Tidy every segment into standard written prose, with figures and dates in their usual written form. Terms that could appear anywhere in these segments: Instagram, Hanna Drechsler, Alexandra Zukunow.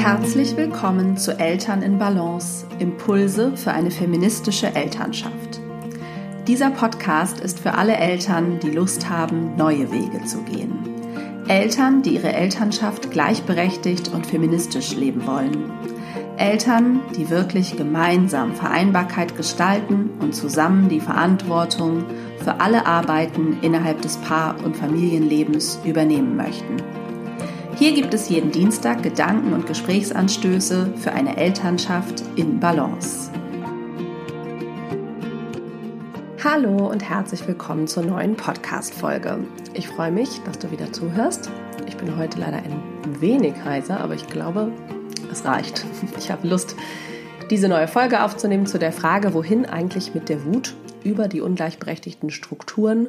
Herzlich willkommen zu Eltern in Balance – Impulse für eine feministische Elternschaft. Dieser Podcast ist für alle Eltern, die Lust haben, neue Wege zu gehen. Eltern, die ihre Elternschaft gleichberechtigt und feministisch leben wollen. Eltern, die wirklich gemeinsam Vereinbarkeit gestalten und zusammen die Verantwortung für alle Arbeiten innerhalb des Paar- und Familienlebens übernehmen möchten. Hier gibt es jeden Dienstag Gedanken und Gesprächsanstöße für eine Elternschaft in Balance. Hallo und herzlich willkommen zur neuen Podcast-Folge. Ich freue mich, dass du wieder zuhörst. Ich bin heute leider ein wenig heiser, aber ich glaube, es reicht. Ich habe Lust, diese neue Folge aufzunehmen zu der Frage, wohin eigentlich mit der Wut über die ungleichberechtigten Strukturen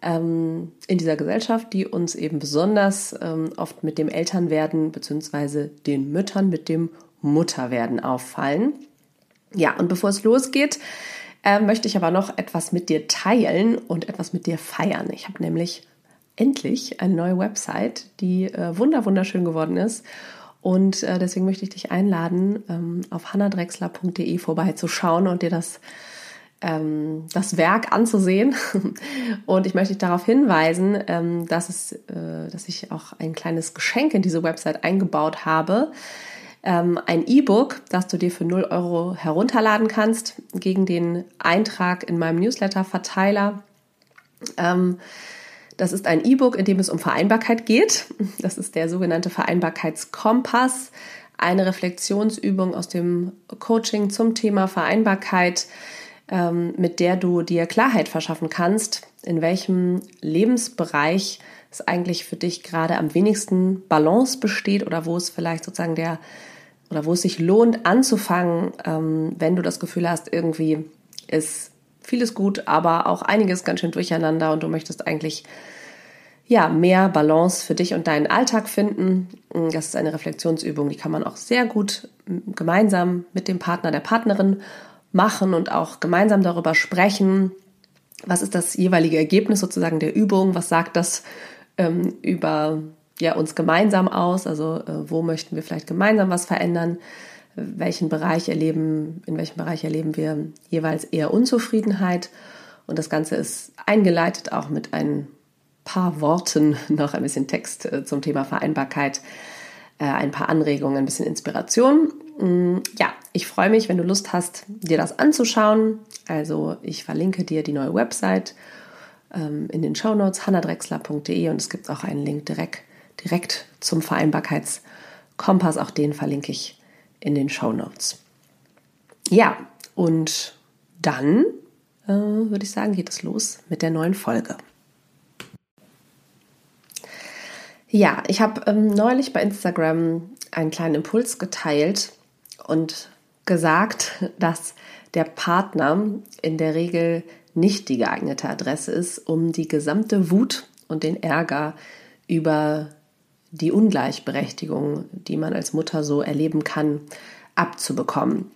in dieser Gesellschaft, die uns eben besonders oft mit dem Elternwerden bzw. den Müttern mit dem Mutterwerden auffallen. Ja, und bevor es losgeht, möchte ich aber noch etwas mit dir teilen und etwas mit dir feiern. Ich habe nämlich endlich eine neue Website, die wunderschön geworden ist. Und deswegen möchte ich dich einladen, auf hannadrechsler.de vorbeizuschauen und dir das Werk anzusehen. Und ich möchte dich darauf hinweisen, dass ich auch ein kleines Geschenk in diese Website eingebaut habe. Ein E-Book, das du dir für 0 Euro herunterladen kannst, gegen den Eintrag in meinem Newsletter-Verteiler. Das ist ein E-Book, in dem es um Vereinbarkeit geht. Das ist der sogenannte Vereinbarkeitskompass, eine Reflexionsübung aus dem Coaching zum Thema Vereinbarkeit, mit der du dir Klarheit verschaffen kannst, in welchem Lebensbereich es eigentlich für dich gerade am wenigsten Balance besteht oder wo es vielleicht sozusagen wo es sich lohnt anzufangen, wenn du das Gefühl hast, irgendwie ist vieles gut, aber auch einiges ganz schön durcheinander und du möchtest eigentlich ja mehr Balance für dich und deinen Alltag finden. Das ist eine Reflexionsübung, die kann man auch sehr gut gemeinsam mit dem Partner, der Partnerin machen und auch gemeinsam darüber sprechen, was ist das jeweilige Ergebnis sozusagen der Übung, was sagt das über uns gemeinsam aus, also wo möchten wir vielleicht gemeinsam was verändern, in welchem Bereich erleben wir jeweils eher Unzufriedenheit. Und das Ganze ist eingeleitet auch mit ein paar Worten, noch ein bisschen Text zum Thema Vereinbarkeit, ein paar Anregungen, ein bisschen Inspiration. Ja, ich freue mich, wenn du Lust hast, dir das anzuschauen. Also ich verlinke dir die neue Website in den Shownotes, hannadrechsler.de, und es gibt auch einen Link direkt zum Vereinbarkeitskompass. Auch den verlinke ich in den Shownotes. Ja, und dann würde ich sagen, geht es los mit der neuen Folge. Ja, ich habe neulich bei Instagram einen kleinen Impuls geteilt und gesagt, dass der Partner in der Regel nicht die geeignete Adresse ist, um die gesamte Wut und den Ärger über die Ungleichberechtigung, die man als Mutter so erleben kann, abzubekommen.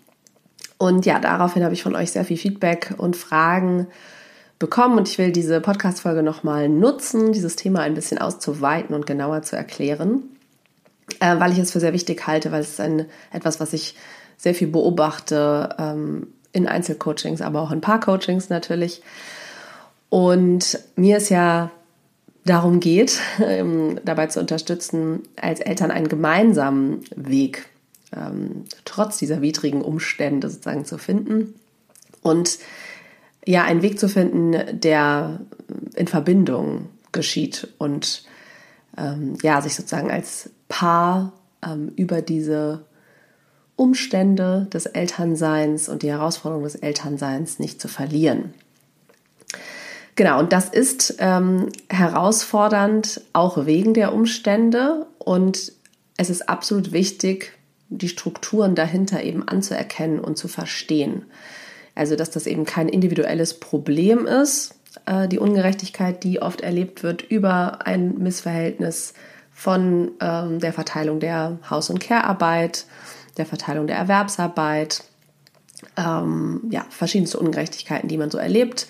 Und ja, daraufhin habe ich von euch sehr viel Feedback und Fragen bekommen und ich will diese Podcast-Folge nochmal nutzen, dieses Thema ein bisschen auszuweiten und genauer zu erklären, weil ich es für sehr wichtig halte, weil es etwas, was ich sehr viel beobachte in Einzelcoachings, aber auch in Paarcoachings natürlich. Und mir es ja darum geht, dabei zu unterstützen, als Eltern einen gemeinsamen Weg trotz dieser widrigen Umstände sozusagen zu finden und ja, einen Weg zu finden, der in Verbindung geschieht und sich sozusagen als Paar über diese Umstände des Elternseins und die Herausforderung des Elternseins nicht zu verlieren. Genau, und das ist herausfordernd, auch wegen der Umstände, und es ist absolut wichtig, die Strukturen dahinter eben anzuerkennen und zu verstehen. Also, dass das eben kein individuelles Problem ist, die Ungerechtigkeit, die oft erlebt wird über ein Missverhältnis von der Verteilung der Haus- und Care-Arbeit, der Verteilung der Erwerbsarbeit, verschiedenste Ungerechtigkeiten, die man so erlebt,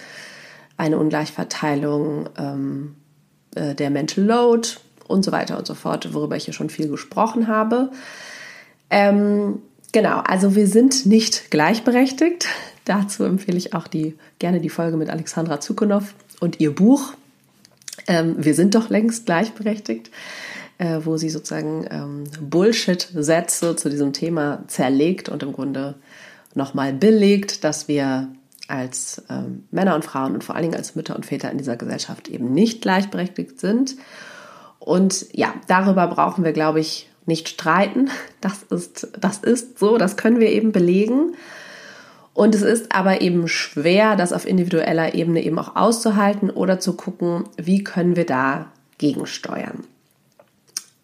eine Ungleichverteilung der Mental Load und so weiter und so fort, worüber ich hier schon viel gesprochen habe. Genau, also wir sind nicht gleichberechtigt. Dazu empfehle ich auch gerne die Folge mit Alexandra Zukunow und ihr Buch. Wir sind doch längst gleichberechtigt, wo sie sozusagen Bullshit-Sätze zu diesem Thema zerlegt und im Grunde nochmal belegt, dass wir als Männer und Frauen und vor allen Dingen als Mütter und Väter in dieser Gesellschaft eben nicht gleichberechtigt sind. Und ja, darüber brauchen wir, glaube ich, nicht streiten. Das ist so, das können wir eben belegen. Und es ist aber eben schwer, das auf individueller Ebene eben auch auszuhalten oder zu gucken, wie können wir da gegensteuern.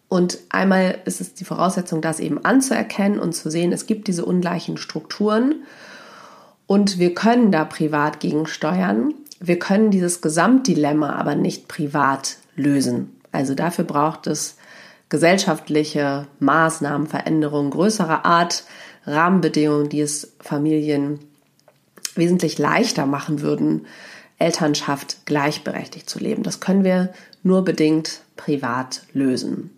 Und einmal ist es die Voraussetzung, das eben anzuerkennen und zu sehen, es gibt diese ungleichen Strukturen und wir können da privat gegensteuern. Wir können dieses Gesamtdilemma aber nicht privat lösen. Also dafür braucht es gesellschaftliche Maßnahmen, Veränderungen größerer Art, Rahmenbedingungen, die es Familien wesentlich leichter machen würden, Elternschaft gleichberechtigt zu leben. Das können wir nur bedingt privat lösen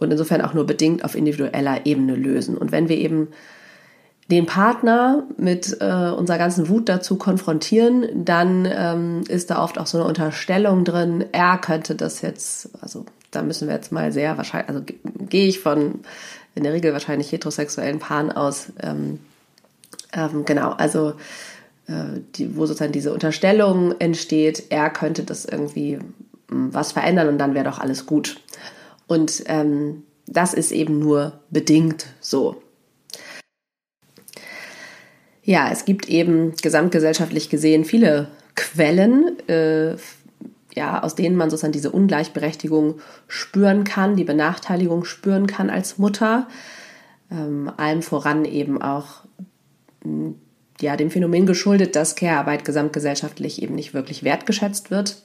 und insofern auch nur bedingt auf individueller Ebene lösen. Und wenn wir eben den Partner mit unserer ganzen Wut dazu konfrontieren, dann ist da oft auch so eine Unterstellung drin, er könnte das jetzt, also da müssen wir jetzt mal sehr wahrscheinlich, also gehe ich von in der Regel wahrscheinlich heterosexuellen Paaren aus, genau, also wo sozusagen diese Unterstellung entsteht, er könnte das irgendwie was verändern und dann wäre doch alles gut. Und das ist eben nur bedingt so. Ja, es gibt eben gesamtgesellschaftlich gesehen viele Quellen, aus denen man sozusagen diese Ungleichberechtigung spüren kann, die Benachteiligung spüren kann als Mutter. Allem voran eben auch dem Phänomen geschuldet, dass Care-Arbeit gesamtgesellschaftlich eben nicht wirklich wertgeschätzt wird.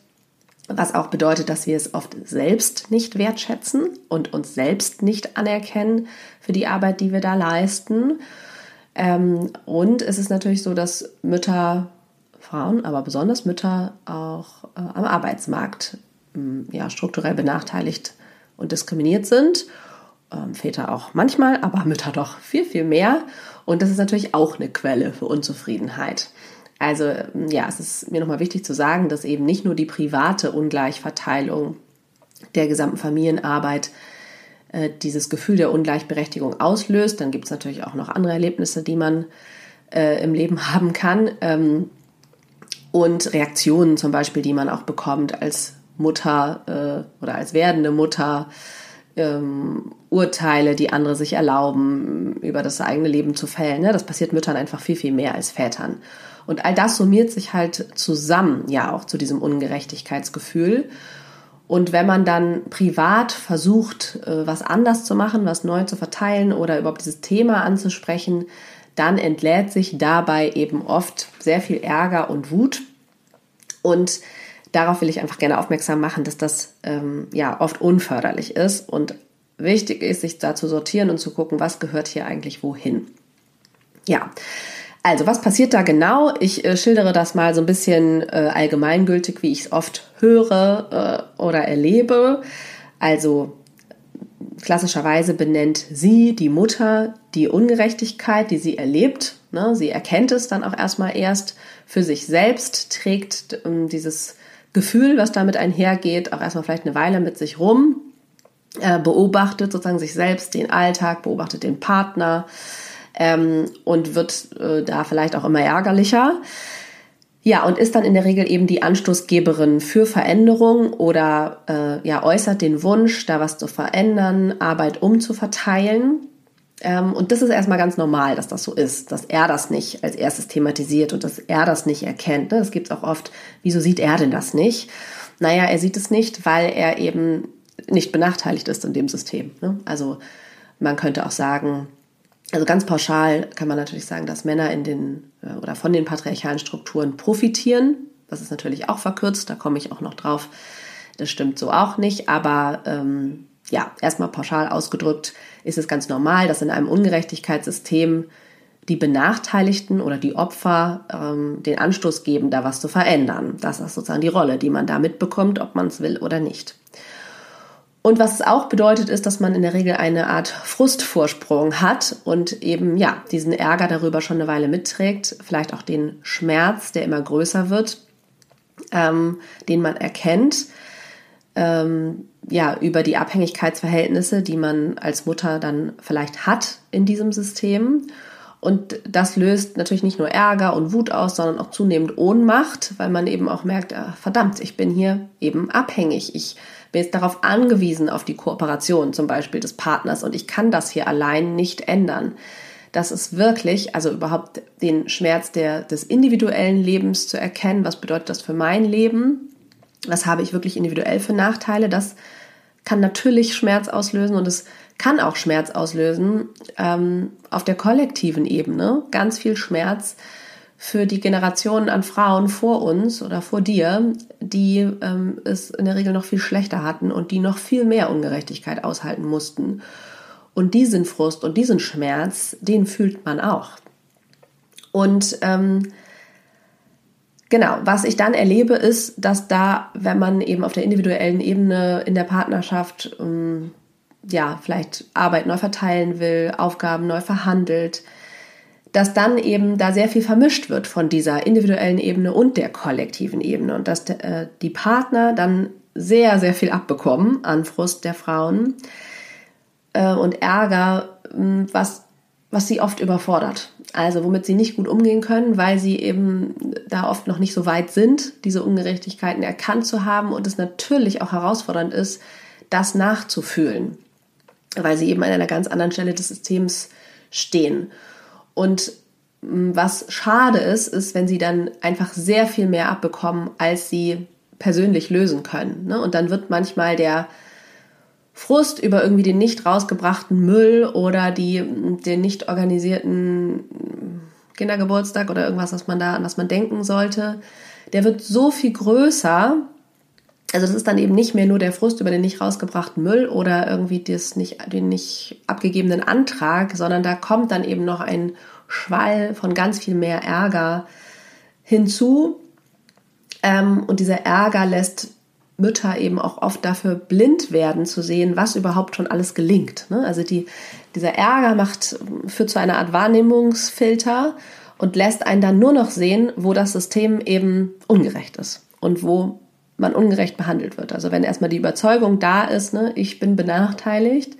Was auch bedeutet, dass wir es oft selbst nicht wertschätzen und uns selbst nicht anerkennen für die Arbeit, die wir da leisten. Und es ist natürlich so, dass Mütter, Frauen, aber besonders Mütter auch am Arbeitsmarkt strukturell benachteiligt und diskriminiert sind. Väter auch manchmal, aber Mütter doch viel, viel mehr. Und das ist natürlich auch eine Quelle für Unzufriedenheit. Also es ist mir nochmal wichtig zu sagen, dass eben nicht nur die private Ungleichverteilung der gesamten Familienarbeit dieses Gefühl der Ungleichberechtigung auslöst. Dann gibt es natürlich auch noch andere Erlebnisse, die man im Leben haben kann und Reaktionen zum Beispiel, die man auch bekommt als Mutter oder als werdende Mutter, Urteile, die andere sich erlauben, über das eigene Leben zu fällen. Ne? Das passiert Müttern einfach viel, viel mehr als Vätern. Und all das summiert sich halt zusammen, ja auch zu diesem Ungerechtigkeitsgefühl. Und wenn man dann privat versucht, was anders zu machen, was neu zu verteilen oder überhaupt dieses Thema anzusprechen, dann entlädt sich dabei eben oft sehr viel Ärger und Wut. Und darauf will ich einfach gerne aufmerksam machen, dass das oft unförderlich ist. Und wichtig ist, sich da zu sortieren und zu gucken, was gehört hier eigentlich wohin. Ja, also was passiert da genau? Ich schildere das mal so ein bisschen allgemeingültig, wie ich es oft höre oder erlebe. Also klassischerweise benennt sie, die Mutter, die Ungerechtigkeit, die sie erlebt. Ne? Sie erkennt es dann auch erst für sich selbst, trägt dieses Gefühl, was damit einhergeht, auch erstmal vielleicht eine Weile mit sich rum, beobachtet sozusagen sich selbst, den Alltag, beobachtet den Partner, und wird da vielleicht auch immer ärgerlicher. Ja, und ist dann in der Regel eben die Anstoßgeberin für Veränderung oder äußert den Wunsch, da was zu verändern, Arbeit umzuverteilen. Und das ist erstmal ganz normal, dass das so ist, dass er das nicht als erstes thematisiert und dass er das nicht erkennt. Ne? Das gibt es auch oft, wieso sieht er denn das nicht? Naja, er sieht es nicht, weil er eben nicht benachteiligt ist in dem System. Ne? Also man könnte auch sagen, also ganz pauschal kann man natürlich sagen, dass Männer von den patriarchalen Strukturen profitieren. Das ist natürlich auch verkürzt, da komme ich auch noch drauf. Das stimmt so auch nicht, aber erstmal pauschal ausgedrückt ist es ganz normal, dass in einem Ungerechtigkeitssystem die Benachteiligten oder die Opfer den Anstoß geben, da was zu verändern. Das ist sozusagen die Rolle, die man da mitbekommt, ob man es will oder nicht. Und was es auch bedeutet, ist, dass man in der Regel eine Art Frustvorsprung hat und eben ja diesen Ärger darüber schon eine Weile mitträgt, vielleicht auch den Schmerz, der immer größer wird, den man erkennt, über die Abhängigkeitsverhältnisse, die man als Mutter dann vielleicht hat in diesem System. Und das löst natürlich nicht nur Ärger und Wut aus, sondern auch zunehmend Ohnmacht, weil man eben auch merkt, verdammt, ich bin hier eben abhängig. Ich bin jetzt darauf angewiesen, auf die Kooperation zum Beispiel des Partners, und ich kann das hier allein nicht ändern. Das ist wirklich, also überhaupt den Schmerz des individuellen Lebens zu erkennen, was bedeutet das für mein Leben, was habe ich wirklich individuell für Nachteile, das kann natürlich Schmerz auslösen, und es kann auch Schmerz auslösen auf der kollektiven Ebene. Ganz viel Schmerz für die Generationen an Frauen vor uns oder vor dir, die es in der Regel noch viel schlechter hatten und die noch viel mehr Ungerechtigkeit aushalten mussten. Und diesen Frust und diesen Schmerz, den fühlt man auch. Und genau, was ich dann erlebe, ist, dass da, wenn man eben auf der individuellen Ebene in der Partnerschaft vielleicht Arbeit neu verteilen will, Aufgaben neu verhandelt, dass dann eben da sehr viel vermischt wird von dieser individuellen Ebene und der kollektiven Ebene, und dass die Partner dann sehr, sehr viel abbekommen an Frust der Frauen und Ärger, was sie oft überfordert, also womit sie nicht gut umgehen können, weil sie eben da oft noch nicht so weit sind, diese Ungerechtigkeiten erkannt zu haben, und es natürlich auch herausfordernd ist, das nachzufühlen, weil sie eben an einer ganz anderen Stelle des Systems stehen. Und was schade ist, ist, wenn sie dann einfach sehr viel mehr abbekommen, als sie persönlich lösen können, ne? Und dann wird manchmal der Frust über irgendwie den nicht rausgebrachten Müll oder den nicht organisierten Kindergeburtstag oder irgendwas, an was man denken sollte, der wird so viel größer. Also das ist dann eben nicht mehr nur der Frust über den nicht rausgebrachten Müll oder irgendwie den nicht abgegebenen Antrag, sondern da kommt dann eben noch ein Schwall von ganz viel mehr Ärger hinzu. Und dieser Ärger lässt Mütter eben auch oft dafür blind werden, zu sehen, was überhaupt schon alles gelingt. Also dieser Ärger führt zu einer Art Wahrnehmungsfilter und lässt einen dann nur noch sehen, wo das System eben ungerecht ist und wo man ungerecht behandelt wird. Also wenn erstmal die Überzeugung da ist, ich bin benachteiligt,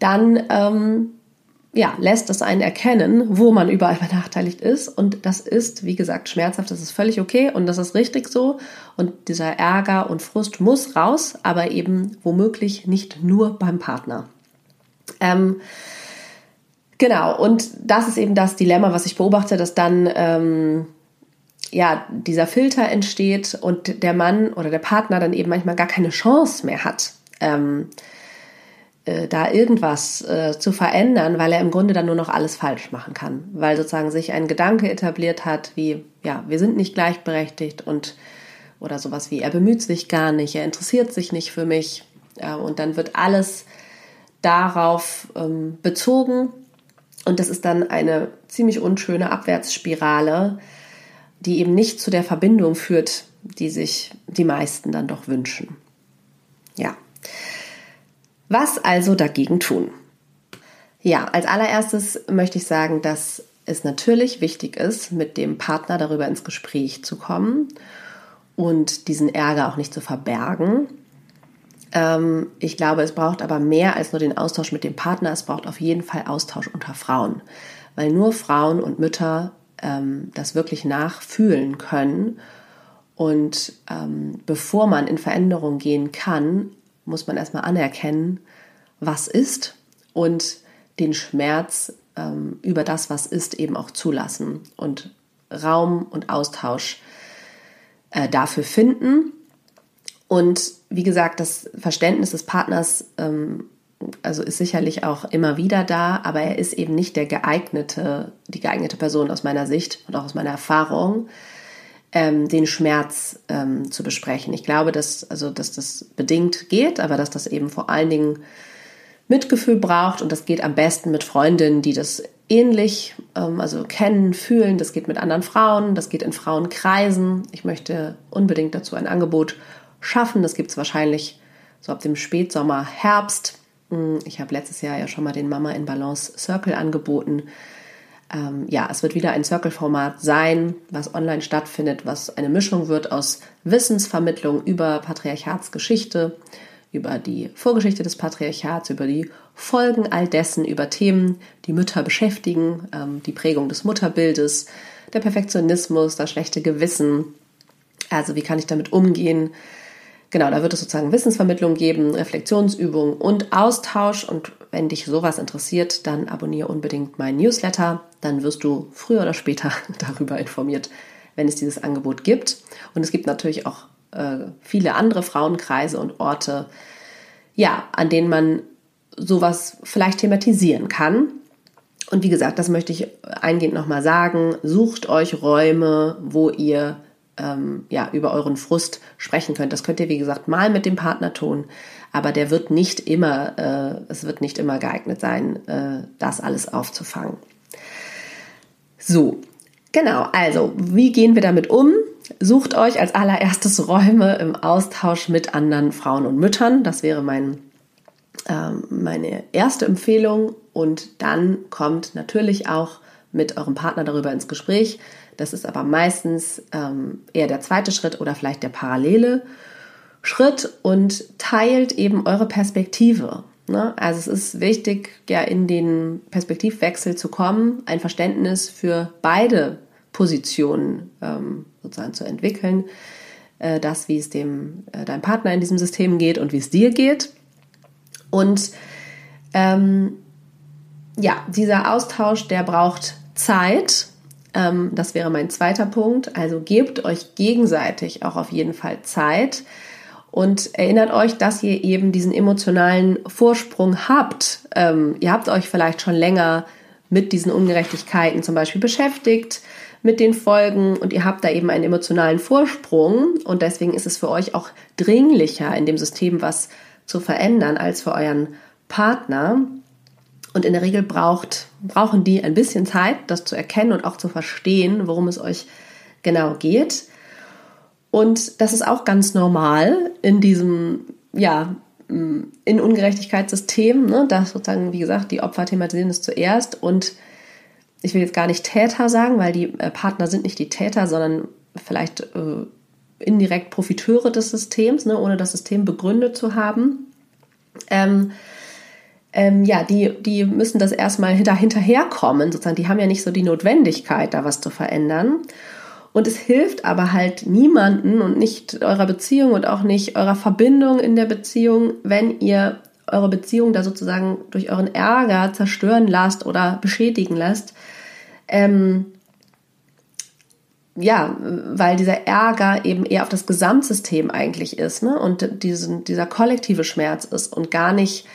dann lässt das einen erkennen, wo man überall benachteiligt ist. Und das ist, wie gesagt, schmerzhaft, das ist völlig okay und das ist richtig so. Und dieser Ärger und Frust muss raus, aber eben womöglich nicht nur beim Partner. Und das ist eben das Dilemma, was ich beobachte, dass dann dieser Filter entsteht und der Mann oder der Partner dann eben manchmal gar keine Chance mehr hat, da irgendwas zu verändern, weil er im Grunde dann nur noch alles falsch machen kann, weil sozusagen sich ein Gedanke etabliert hat, wie, wir sind nicht gleichberechtigt, und oder sowas wie, er bemüht sich gar nicht, er interessiert sich nicht für mich, und dann wird alles darauf bezogen, und das ist dann eine ziemlich unschöne Abwärtsspirale, die eben nicht zu der Verbindung führt, die sich die meisten dann doch wünschen. Ja. Was also dagegen tun? Ja, als allererstes möchte ich sagen, dass es natürlich wichtig ist, mit dem Partner darüber ins Gespräch zu kommen und diesen Ärger auch nicht zu verbergen. Ich glaube, es braucht aber mehr als nur den Austausch mit dem Partner. Es braucht auf jeden Fall Austausch unter Frauen, weil nur Frauen und Mütter das wirklich nachfühlen können. Und bevor man in Veränderung gehen kann, muss man erstmal anerkennen, was ist, und den Schmerz über das, was ist, eben auch zulassen und Raum und Austausch dafür finden. Und wie gesagt, das Verständnis des Partners ist sicherlich auch immer wieder da, aber er ist eben nicht die geeignete Person aus meiner Sicht und auch aus meiner Erfahrung, den Schmerz zu besprechen. Ich glaube, dass das bedingt geht, aber dass das eben vor allen Dingen Mitgefühl braucht, und das geht am besten mit Freundinnen, die das ähnlich kennen, fühlen. Das geht mit anderen Frauen, das geht in Frauenkreisen. Ich möchte unbedingt dazu ein Angebot schaffen. Das gibt es wahrscheinlich so ab dem Spätsommer, Herbst. Ich habe letztes Jahr ja schon mal den Mama in Balance Circle angeboten. Ja, es wird wieder ein Circle-Format sein, was online stattfindet, was eine Mischung wird aus Wissensvermittlung über Patriarchatsgeschichte, über die Vorgeschichte des Patriarchats, über die Folgen all dessen, über Themen, die Mütter beschäftigen, die Prägung des Mutterbildes, der Perfektionismus, das schlechte Gewissen, also wie kann ich damit umgehen. Genau, da wird es sozusagen Wissensvermittlung geben, Reflexionsübungen und Austausch. Und wenn dich sowas interessiert, dann abonniere unbedingt meinen Newsletter. Dann wirst du früher oder später darüber informiert, wenn es dieses Angebot gibt. Und es gibt natürlich auch viele andere Frauenkreise und Orte, ja, an denen man sowas vielleicht thematisieren kann. Und wie gesagt, das möchte ich eingehend nochmal sagen. Sucht euch Räume, wo ihr ja, über euren Frust sprechen könnt. Das könnt ihr, wie gesagt, mal mit dem Partner tun, aber der wird nicht immer, es wird nicht immer geeignet sein, das alles aufzufangen. So, genau, also, wie gehen wir damit um? Sucht euch als allererstes Räume im Austausch mit anderen Frauen und Müttern. Das wäre meine erste Empfehlung. Und dann kommt natürlich auch mit eurem Partner darüber ins Gespräch. Das ist aber meistens eher der zweite Schritt oder vielleicht der parallele Schritt, und teilt eben eure Perspektive, ne? Also es ist wichtig, ja, in den Perspektivwechsel zu kommen, ein Verständnis für beide Positionen sozusagen zu entwickeln, das, wie es deinem Partner in diesem System geht und wie es dir geht. Und ja, dieser Austausch, der braucht Zeit. Das wäre mein zweiter Punkt. Also gebt euch gegenseitig auch auf jeden Fall Zeit und erinnert euch, dass ihr eben diesen emotionalen Vorsprung habt. Ihr habt euch vielleicht schon länger mit diesen Ungerechtigkeiten zum Beispiel beschäftigt, mit den Folgen, und ihr habt da eben einen emotionalen Vorsprung, und deswegen ist es für euch auch dringlicher, in dem System was zu verändern, als für euren Partner. Und in der Regel brauchen die ein bisschen Zeit, das zu erkennen und auch zu verstehen, worum es euch genau geht. Und das ist auch ganz normal in diesem, ja, in Ungerechtigkeitssystem, ne? Dass sozusagen, wie gesagt, die Opfer thematisieren es zuerst. Und ich will jetzt gar nicht Täter sagen, weil die Partner sind nicht die Täter, sondern vielleicht indirekt Profiteure des Systems, ne? Ohne das System begründet zu haben. Ja, die müssen das erstmal hinterherkommen, sozusagen. Die haben ja nicht so die Notwendigkeit, da was zu verändern. Und es hilft aber halt niemanden und nicht eurer Beziehung und auch nicht eurer Verbindung in der Beziehung, wenn ihr eure Beziehung da sozusagen durch euren Ärger zerstören lasst oder beschädigen lasst. Ja, weil dieser Ärger eben eher auf das Gesamtsystem eigentlich ist, ne? Und dieser kollektive Schmerz ist und gar nicht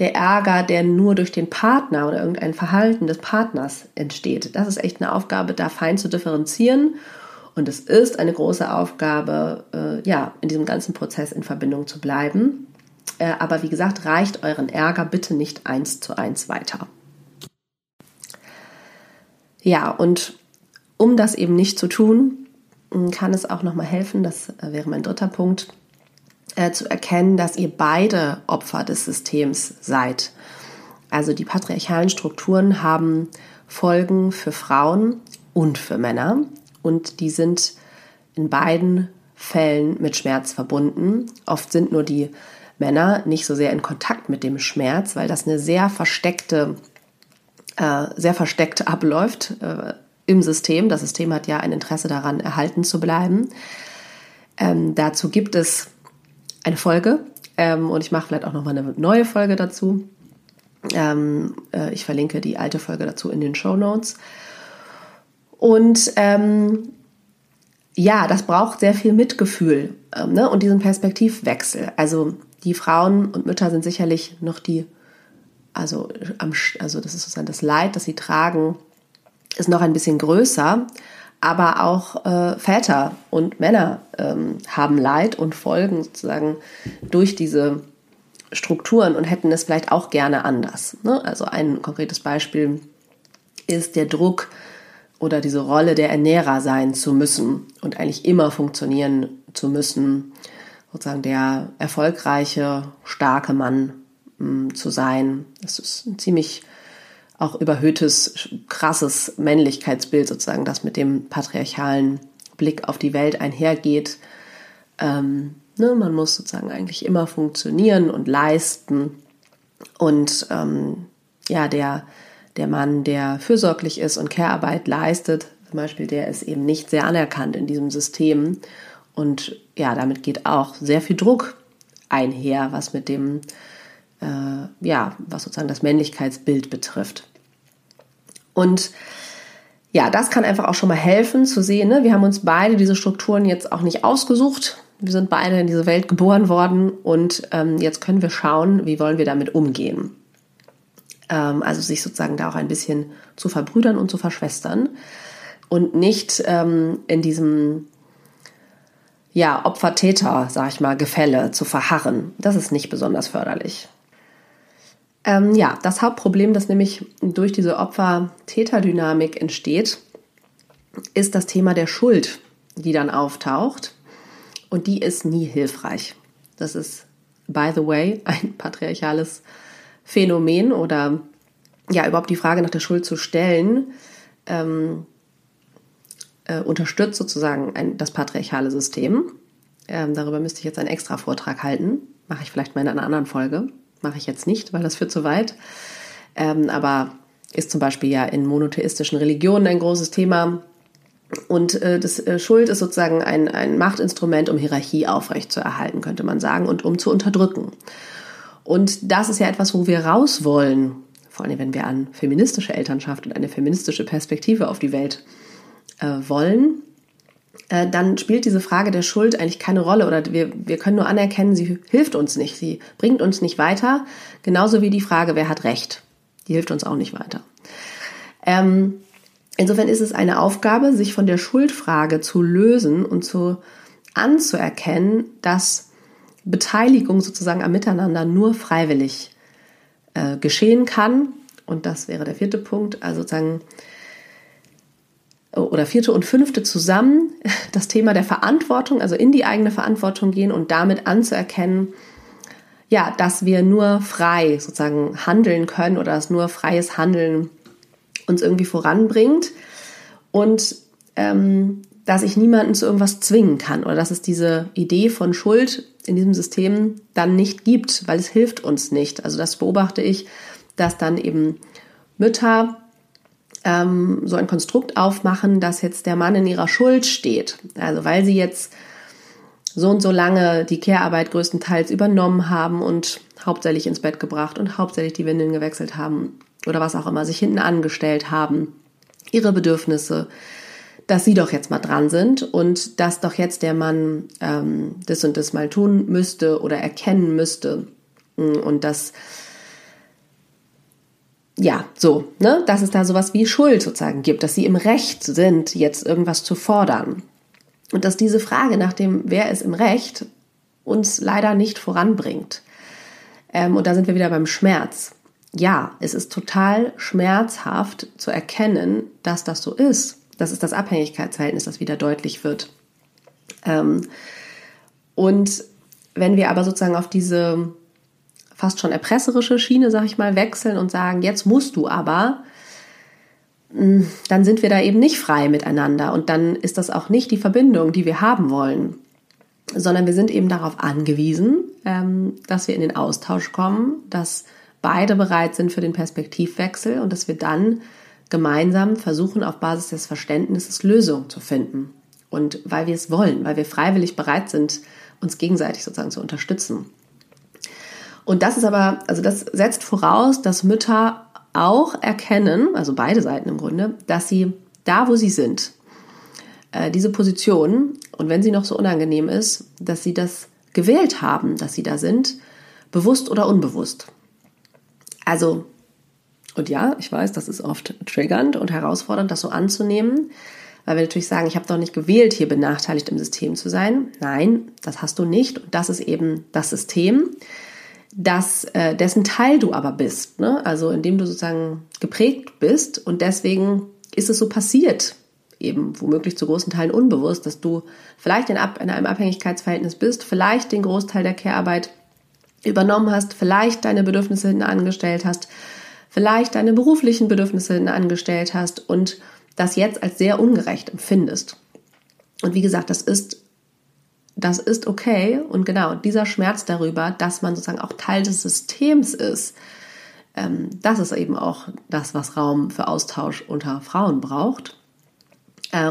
der Ärger, der nur durch den Partner oder irgendein Verhalten des Partners entsteht. Das ist echt eine Aufgabe, da fein zu differenzieren. Und es ist eine große Aufgabe, ja, in diesem ganzen Prozess in Verbindung zu bleiben. Aber wie gesagt, reicht euren Ärger bitte nicht 1:1 weiter. Ja, und um das eben nicht zu tun, kann es auch nochmal helfen, das wäre mein dritter Punkt, zu erkennen, dass ihr beide Opfer des Systems seid. Also die patriarchalen Strukturen haben Folgen für Frauen und für Männer, und die sind in beiden Fällen mit Schmerz verbunden. Oft sind nur die Männer nicht so sehr in Kontakt mit dem Schmerz, weil das eine sehr versteckt abläuft im System. Das System hat ja ein Interesse daran, erhalten zu bleiben. Dazu gibt es eine Folge, und ich mache vielleicht auch nochmal eine neue Folge dazu. Ich verlinke die alte Folge dazu in den Shownotes. Und ja, das braucht sehr viel Mitgefühl, ne? Und diesen Perspektivwechsel. Also die Frauen und Mütter sind sicherlich noch also das ist sozusagen das Leid, das sie tragen, ist noch ein bisschen größer. Aber auch Väter und Männer haben Leid und Folgen sozusagen durch diese Strukturen und hätten es vielleicht auch gerne anders, ne? Also ein konkretes Beispiel ist der Druck oder diese Rolle, der Ernährer sein zu müssen und eigentlich immer funktionieren zu müssen sozusagen der erfolgreiche, starke Mann zu sein. Das ist ein ziemlich auch überhöhtes, krasses Männlichkeitsbild sozusagen, das mit dem patriarchalen Blick auf die Welt einhergeht. Man muss sozusagen eigentlich immer funktionieren und leisten. Und der Mann, der fürsorglich ist und Care-Arbeit leistet, zum Beispiel, der ist eben nicht sehr anerkannt in diesem System. Und ja, damit geht auch sehr viel Druck einher, was mit dem, was sozusagen das Männlichkeitsbild betrifft. Und ja, das kann einfach auch schon mal helfen zu sehen, ne? Wir haben uns beide diese Strukturen jetzt auch nicht ausgesucht. Wir sind beide in diese Welt geboren worden und jetzt können wir schauen, wie wollen wir damit umgehen. Also sich sozusagen da auch ein bisschen zu verbrüdern und zu verschwestern und nicht in diesem Opfer-Täter, sag ich mal, Gefälle zu verharren. Das ist nicht besonders förderlich. Das Hauptproblem, das nämlich durch diese Opfer-Täter-Dynamik entsteht, ist das Thema der Schuld, die dann auftaucht. Und die ist nie hilfreich. Das ist, by the way, ein patriarchales Phänomen oder überhaupt die Frage nach der Schuld zu stellen, unterstützt sozusagen das patriarchale System. Darüber müsste ich jetzt einen extra Vortrag halten. Mache ich vielleicht mal in einer anderen Folge. Mache ich jetzt nicht, weil das führt zu weit. Aber ist zum Beispiel ja in monotheistischen Religionen ein großes Thema. Und Schuld ist sozusagen ein Machtinstrument, um Hierarchie aufrechtzuerhalten, könnte man sagen, und um zu unterdrücken. Und das ist ja etwas, wo wir raus wollen, vor allem wenn wir an feministische Elternschaft und eine feministische Perspektive auf die Welt wollen, dann spielt diese Frage der Schuld eigentlich keine Rolle oder wir können nur anerkennen, sie hilft uns nicht, sie bringt uns nicht weiter, genauso wie die Frage, wer hat Recht, die hilft uns auch nicht weiter. Insofern ist es eine Aufgabe, sich von der Schuldfrage zu lösen und anzuerkennen, dass Beteiligung sozusagen am Miteinander nur freiwillig geschehen kann. Und das wäre der vierte Punkt, also sozusagen, oder vierte und fünfte zusammen, das Thema der Verantwortung, also in die eigene Verantwortung gehen und damit anzuerkennen, dass wir nur frei sozusagen handeln können oder dass nur freies Handeln uns irgendwie voranbringt und dass ich niemanden zu irgendwas zwingen kann oder dass es diese Idee von Schuld in diesem System dann nicht gibt, weil es hilft uns nicht. Also das beobachte ich, dass dann eben Mütter so ein Konstrukt aufmachen, dass jetzt der Mann in ihrer Schuld steht. Also weil sie jetzt so und so lange die Care-Arbeit größtenteils übernommen haben und hauptsächlich ins Bett gebracht und hauptsächlich die Windeln gewechselt haben oder was auch immer, sich hinten angestellt haben, ihre Bedürfnisse, dass sie doch jetzt mal dran sind und dass doch jetzt der Mann das und das mal tun müsste oder erkennen müsste. Und das, dass es da sowas wie Schuld sozusagen gibt, dass sie im Recht sind, jetzt irgendwas zu fordern. Und dass diese Frage nach dem, wer ist im Recht, uns leider nicht voranbringt. Und da sind wir wieder beim Schmerz. Ja, es ist total schmerzhaft zu erkennen, dass das so ist. Das ist das Abhängigkeitsverhältnis, das wieder deutlich wird. Und wenn wir aber sozusagen auf diese fast schon erpresserische Schiene, sag ich mal, wechseln und sagen, jetzt musst du aber, dann sind wir da eben nicht frei miteinander. Und dann ist das auch nicht die Verbindung, die wir haben wollen, sondern wir sind eben darauf angewiesen, dass wir in den Austausch kommen, dass beide bereit sind für den Perspektivwechsel und dass wir dann gemeinsam versuchen, auf Basis des Verständnisses Lösungen zu finden. Und weil wir es wollen, weil wir freiwillig bereit sind, uns gegenseitig sozusagen zu unterstützen. Und das ist aber, also das setzt voraus, dass Mütter auch erkennen, also beide Seiten im Grunde, dass sie da, wo sie sind, diese Position, und wenn sie noch so unangenehm ist, dass sie das gewählt haben, dass sie da sind, bewusst oder unbewusst. Also, und ja, ich weiß, das ist oft triggernd und herausfordernd, das so anzunehmen, weil wir natürlich sagen, ich habe doch nicht gewählt, hier benachteiligt im System zu sein. Nein, das hast du nicht. Und das ist eben das System, dessen Teil du aber bist, ne? Also indem du sozusagen geprägt bist. Und deswegen ist es so passiert eben womöglich zu großen Teilen unbewusst, dass du vielleicht in einem Abhängigkeitsverhältnis bist, vielleicht den Großteil der Care-Arbeit übernommen hast, vielleicht deine Bedürfnisse hinten angestellt hast, vielleicht deine beruflichen Bedürfnisse hinten angestellt hast und das jetzt als sehr ungerecht empfindest. Und wie gesagt, das ist okay. Und genau, dieser Schmerz darüber, dass man sozusagen auch Teil des Systems ist, das ist eben auch das, was Raum für Austausch unter Frauen braucht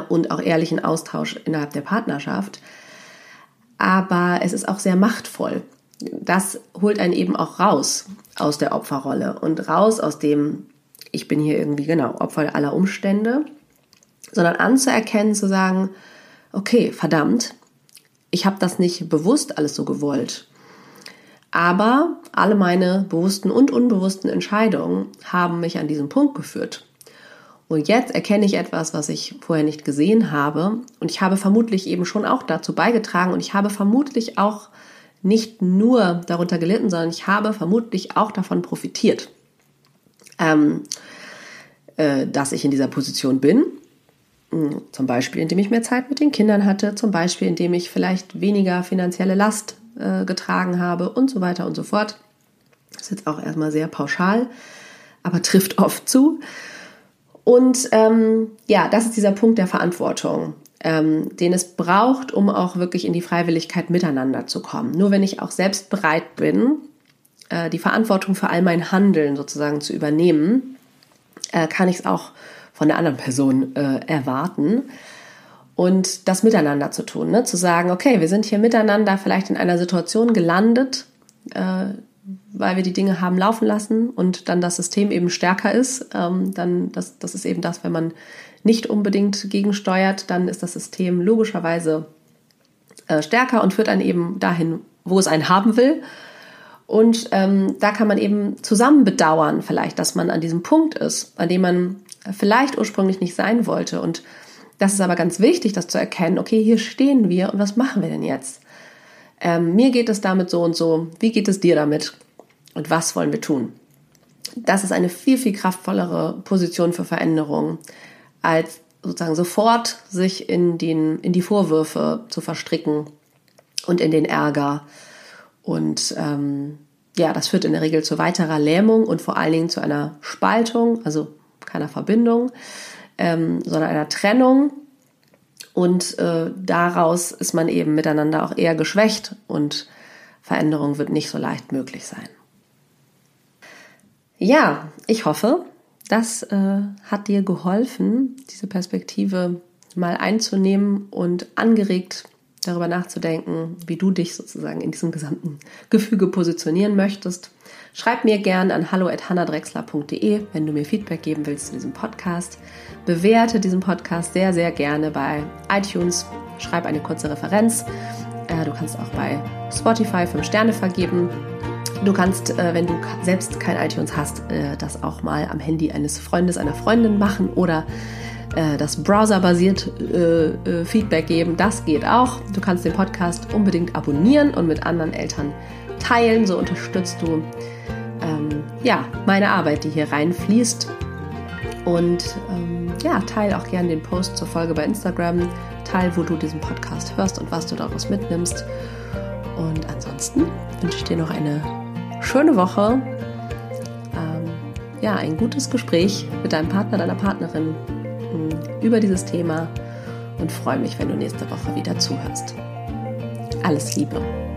und auch ehrlichen Austausch innerhalb der Partnerschaft. Aber es ist auch sehr machtvoll. Das holt einen eben auch raus aus der Opferrolle und raus aus dem, ich bin hier irgendwie genau Opfer aller Umstände, sondern anzuerkennen, zu sagen, okay, verdammt, ich habe das nicht bewusst alles so gewollt. Aber alle meine bewussten und unbewussten Entscheidungen haben mich an diesen Punkt geführt. Und jetzt erkenne ich etwas, was ich vorher nicht gesehen habe. Und ich habe vermutlich eben schon auch dazu beigetragen. Und ich habe vermutlich auch nicht nur darunter gelitten, sondern ich habe vermutlich auch davon profitiert, dass ich in dieser Position bin. Zum Beispiel, indem ich mehr Zeit mit den Kindern hatte. Zum Beispiel, indem ich vielleicht weniger finanzielle Last getragen habe und so weiter und so fort. Das ist jetzt auch erstmal sehr pauschal, aber trifft oft zu. Und das ist dieser Punkt der Verantwortung, den es braucht, um auch wirklich in die Freiwilligkeit miteinander zu kommen. Nur wenn ich auch selbst bereit bin, die Verantwortung für all mein Handeln sozusagen zu übernehmen, kann ich es auch von der anderen Person erwarten und das miteinander zu tun, ne? Zu sagen, okay, wir sind hier miteinander vielleicht in einer Situation gelandet, weil wir die Dinge haben laufen lassen und dann das System eben stärker ist, dann das ist eben das, wenn man nicht unbedingt gegensteuert, dann ist das System logischerweise stärker und führt einen eben dahin, wo es einen haben will. Und da kann man eben zusammen bedauern vielleicht, dass man an diesem Punkt ist, an dem man vielleicht ursprünglich nicht sein wollte. Und das ist aber ganz wichtig, das zu erkennen. Okay, hier stehen wir und was machen wir denn jetzt? Mir geht es damit so und so. Wie geht es dir damit? Und was wollen wir tun? Das ist eine viel, viel kraftvollere Position für Veränderung, als sozusagen sofort sich in die Vorwürfe zu verstricken und in den Ärger. Und das führt in der Regel zu weiterer Lähmung und vor allen Dingen zu einer Spaltung, also keiner Verbindung, sondern einer Trennung. Und daraus ist man eben miteinander auch eher geschwächt und Veränderung wird nicht so leicht möglich sein. Ja, ich hoffe, das hat dir geholfen, diese Perspektive mal einzunehmen und angeregt darüber nachzudenken, wie du dich sozusagen in diesem gesamten Gefüge positionieren möchtest. Schreib mir gern an hallo@hannadrechsler.de, wenn du mir Feedback geben willst zu diesem Podcast. Bewerte diesen Podcast sehr, sehr gerne bei iTunes. Schreib eine kurze Referenz. Du kannst auch bei Spotify 5 Sterne vergeben. Du kannst, wenn du selbst kein iTunes hast, das auch mal am Handy eines Freundes, einer Freundin machen oder das browserbasiert Feedback geben, das geht auch. Du kannst den Podcast unbedingt abonnieren und mit anderen Eltern teilen. So unterstützt du meine Arbeit, die hier reinfließt. Und teile auch gerne den Post zur Folge bei Instagram. Teil, wo du diesen Podcast hörst und was du daraus mitnimmst. Und ansonsten wünsche ich dir noch eine schöne Woche. Ein gutes Gespräch mit deinem Partner, deiner Partnerin über dieses Thema und freue mich, wenn du nächste Woche wieder zuhörst. Alles Liebe!